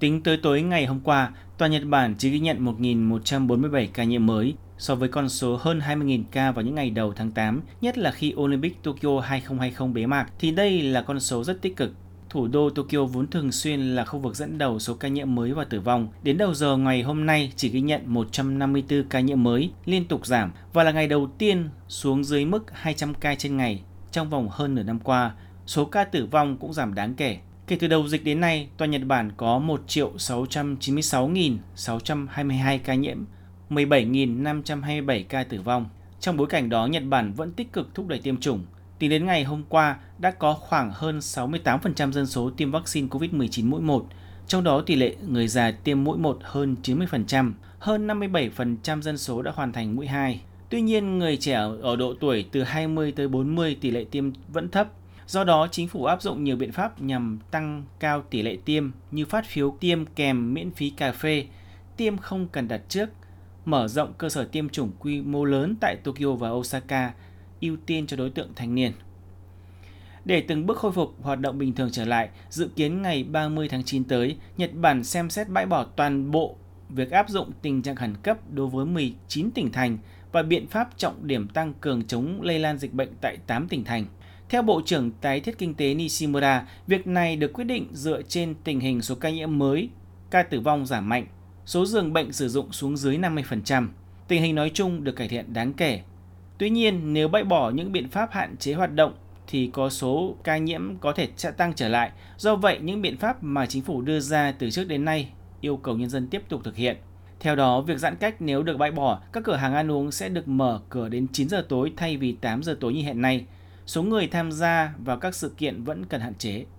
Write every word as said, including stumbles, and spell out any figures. Tính tới tối ngày hôm qua, toàn Nhật Bản chỉ ghi nhận một nghìn một trăm bốn mươi bảy ca nhiễm mới so với con số hơn hai mươi nghìn ca vào những ngày đầu tháng tám, nhất là khi Olympic Tokyo hai không hai không bế mạc, thì đây là con số rất tích cực. Thủ đô Tokyo vốn thường xuyên là khu vực dẫn đầu số ca nhiễm mới và tử vong. Đến đầu giờ ngày hôm nay chỉ ghi nhận một trăm năm mươi tư ca nhiễm mới, liên tục giảm và là ngày đầu tiên xuống dưới mức hai trăm ca trên ngày trong vòng hơn nửa năm qua. Số ca tử vong cũng giảm đáng kể. Kể từ đầu dịch đến nay, toàn Nhật Bản có một triệu sáu trăm chín mươi sáu nghìn sáu trăm hai mươi hai ca nhiễm, mười bảy nghìn năm trăm hai mươi bảy ca tử vong. Trong bối cảnh đó, Nhật Bản vẫn tích cực thúc đẩy tiêm chủng. Tính đến ngày hôm qua, đã có khoảng hơn sáu mươi tám phần trăm dân số tiêm vaccine covid mười chín mũi một, trong đó tỷ lệ người già tiêm mũi một hơn chín mươi phần trăm, hơn năm mươi bảy phần trăm dân số đã hoàn thành mũi hai. Tuy nhiên, người trẻ ở độ tuổi từ hai mươi tới bốn mươi tỷ lệ tiêm vẫn thấp. Do đó, chính phủ áp dụng nhiều biện pháp nhằm tăng cao tỷ lệ tiêm như phát phiếu tiêm kèm miễn phí cà phê, tiêm không cần đặt trước, mở rộng cơ sở tiêm chủng quy mô lớn tại Tokyo và Osaka, ưu tiên cho đối tượng thanh niên. Để từng bước khôi phục hoạt động bình thường trở lại, dự kiến ngày ba mươi tháng chín tới, Nhật Bản xem xét bãi bỏ toàn bộ việc áp dụng tình trạng khẩn cấp đối với mười chín tỉnh thành và biện pháp trọng điểm tăng cường chống lây lan dịch bệnh tại tám tỉnh thành. Theo Bộ trưởng Tái thiết Kinh tế Nishimura, việc này được quyết định dựa trên tình hình số ca nhiễm mới, ca tử vong giảm mạnh, số giường bệnh sử dụng xuống dưới năm mươi phần trăm. Tình hình nói chung được cải thiện đáng kể. Tuy nhiên, nếu bãi bỏ những biện pháp hạn chế hoạt động thì có số ca nhiễm có thể sẽ tăng trở lại. Do vậy, những biện pháp mà chính phủ đưa ra từ trước đến nay yêu cầu nhân dân tiếp tục thực hiện. Theo đó, việc giãn cách nếu được bãi bỏ, các cửa hàng ăn uống sẽ được mở cửa đến chín giờ tối thay vì tám giờ tối như hiện nay. Số người tham gia vào các sự kiện vẫn cần hạn chế.